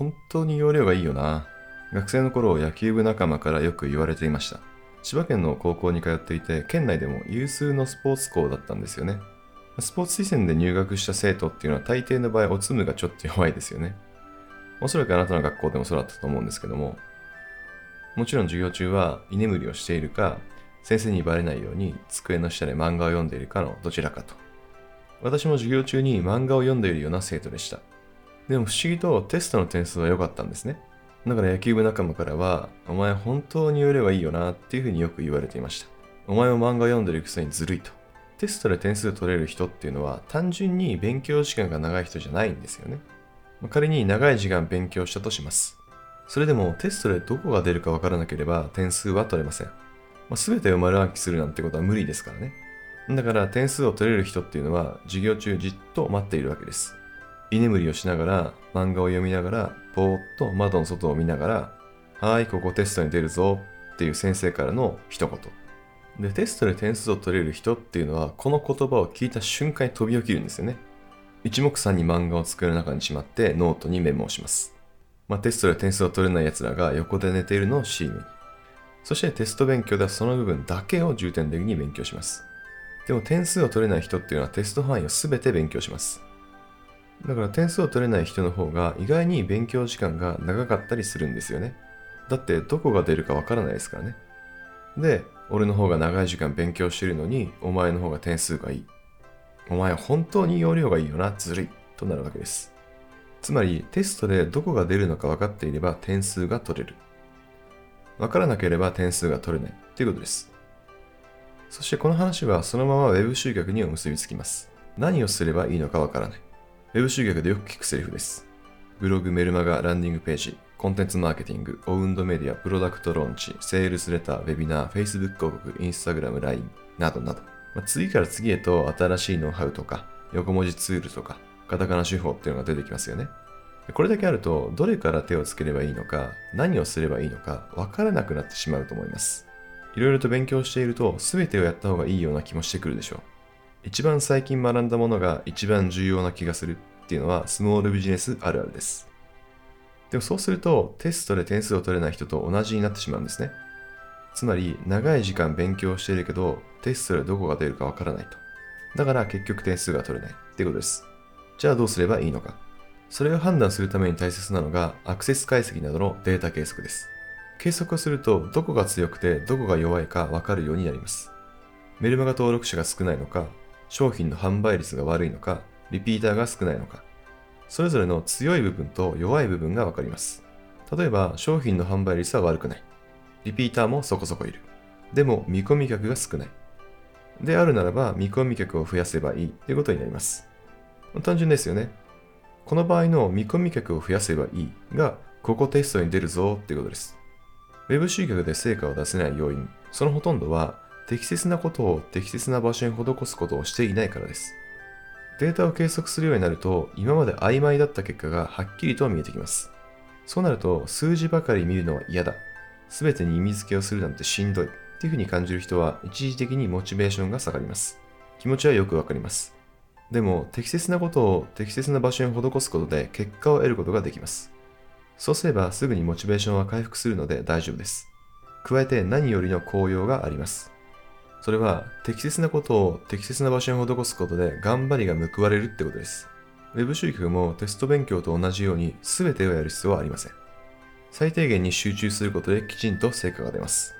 本当に要領がいいよな。学生の頃野球部仲間からよく言われていました。千葉県の高校に通っていて、県内でも有数のスポーツ校だったんですよね。スポーツ推薦で入学した生徒っていうのは大抵の場合おつむがちょっと弱いですよね。おそらくあなたの学校でもそうだったと思うんですけども、もちろん授業中は居眠りをしているか、先生にバレないように机の下で漫画を読んでいるかのどちらかと。私も授業中に漫画を読んでいるような生徒でした。でも不思議とテストの点数は良かったんですね。だから野球部仲間からは、お前本当にやればいいよなっていうふうによく言われていました。お前も漫画読んでるくせにずるいと。テストで点数取れる人っていうのは単純に勉強時間が長い人じゃないんですよね。仮に長い時間勉強したとします。それでもテストでどこが出るかわからなければ点数は取れません。全てを丸暗記するなんてことは無理ですからね。だから点数を取れる人っていうのは授業中じっと待っているわけです。居眠りをしながら、漫画を読みながら、ぼーっと窓の外を見ながら、はい、ここテストに出るぞっていう先生からの一言。で、テストで点数を取れる人っていうのは、この言葉を聞いた瞬間に飛び起きるんですよね。一目散に漫画を机の中にしまってノートにメモをします。テストで点数を取れない奴らが横で寝ているのをシーンに。そしてテスト勉強ではその部分だけを重点的に勉強します。でも点数を取れない人っていうのはテスト範囲を全て勉強します。だから点数を取れない人の方が意外に勉強時間が長かったりするんですよね。だってどこが出るかわからないですからね。で、俺の方が長い時間勉強してるのに、お前の方が点数がいい。お前は本当に要領がいいよな、ずるい。となるわけです。つまりテストでどこが出るのか分かっていれば点数が取れる。分からなければ点数が取れない。ということです。そしてこの話はそのまま Web 集客にも結びつきます。何をすればいいのか分からない。Web 集客でよく聞くセリフです。ブログ、メルマガ、ランディングページ、コンテンツマーケティング、オウンドメディア、プロダクトローンチ、セールスレター、ウェビナー、Facebook 広告、Instagram、LINE などなど、次から次へと新しいノウハウとか、横文字ツールとか、カタカナ手法っていうのが出てきますよね。これだけあると、どれから手をつければいいのか、何をすればいいのか、わからなくなってしまうと思います。いろいろと勉強していると、全てをやった方がいいような気もしてくるでしょう。一番最近学んだものが一番重要な気がするっていうのはスモールビジネスあるあるです。でもそうするとテストで点数を取れない人と同じになってしまうんですね。つまり長い時間勉強しているけどテストでどこが出るかわからないと。だから結局点数が取れないっていうことです。じゃあどうすればいいのか。それを判断するために大切なのがアクセス解析などのデータ計測です。計測をするとどこが強くてどこが弱いかわかるようになります。メルマガ登録者が少ないのか、商品の販売率が悪いのか、リピーターが少ないのか、それぞれの強い部分と弱い部分がわかります。例えば、商品の販売率は悪くない。リピーターもそこそこいる。でも、見込み客が少ない。であるならば、見込み客を増やせばいいということになります。単純ですよね。この場合の見込み客を増やせばいいが、ここテストに出るぞということです。Web 集客で成果を出せない要因、そのほとんどは、適切なことを適切な場所に施すことをしていないからです。データを計測するようになると、今まで曖昧だった結果がはっきりと見えてきます。そうなると、数字ばかり見るのは嫌だ。すべてに意味付けをするなんてしんどい。っていうふうに感じる人は、一時的にモチベーションが下がります。気持ちはよくわかります。でも、適切なことを適切な場所に施すことで結果を得ることができます。そうすれば、すぐにモチベーションは回復するので大丈夫です。加えて何よりの効用があります。それは適切なことを適切な場所に施すことで頑張りが報われるってことです。Web 集客もテスト勉強と同じように全てをやる必要はありません。最低限に集中することできちんと成果が出ます。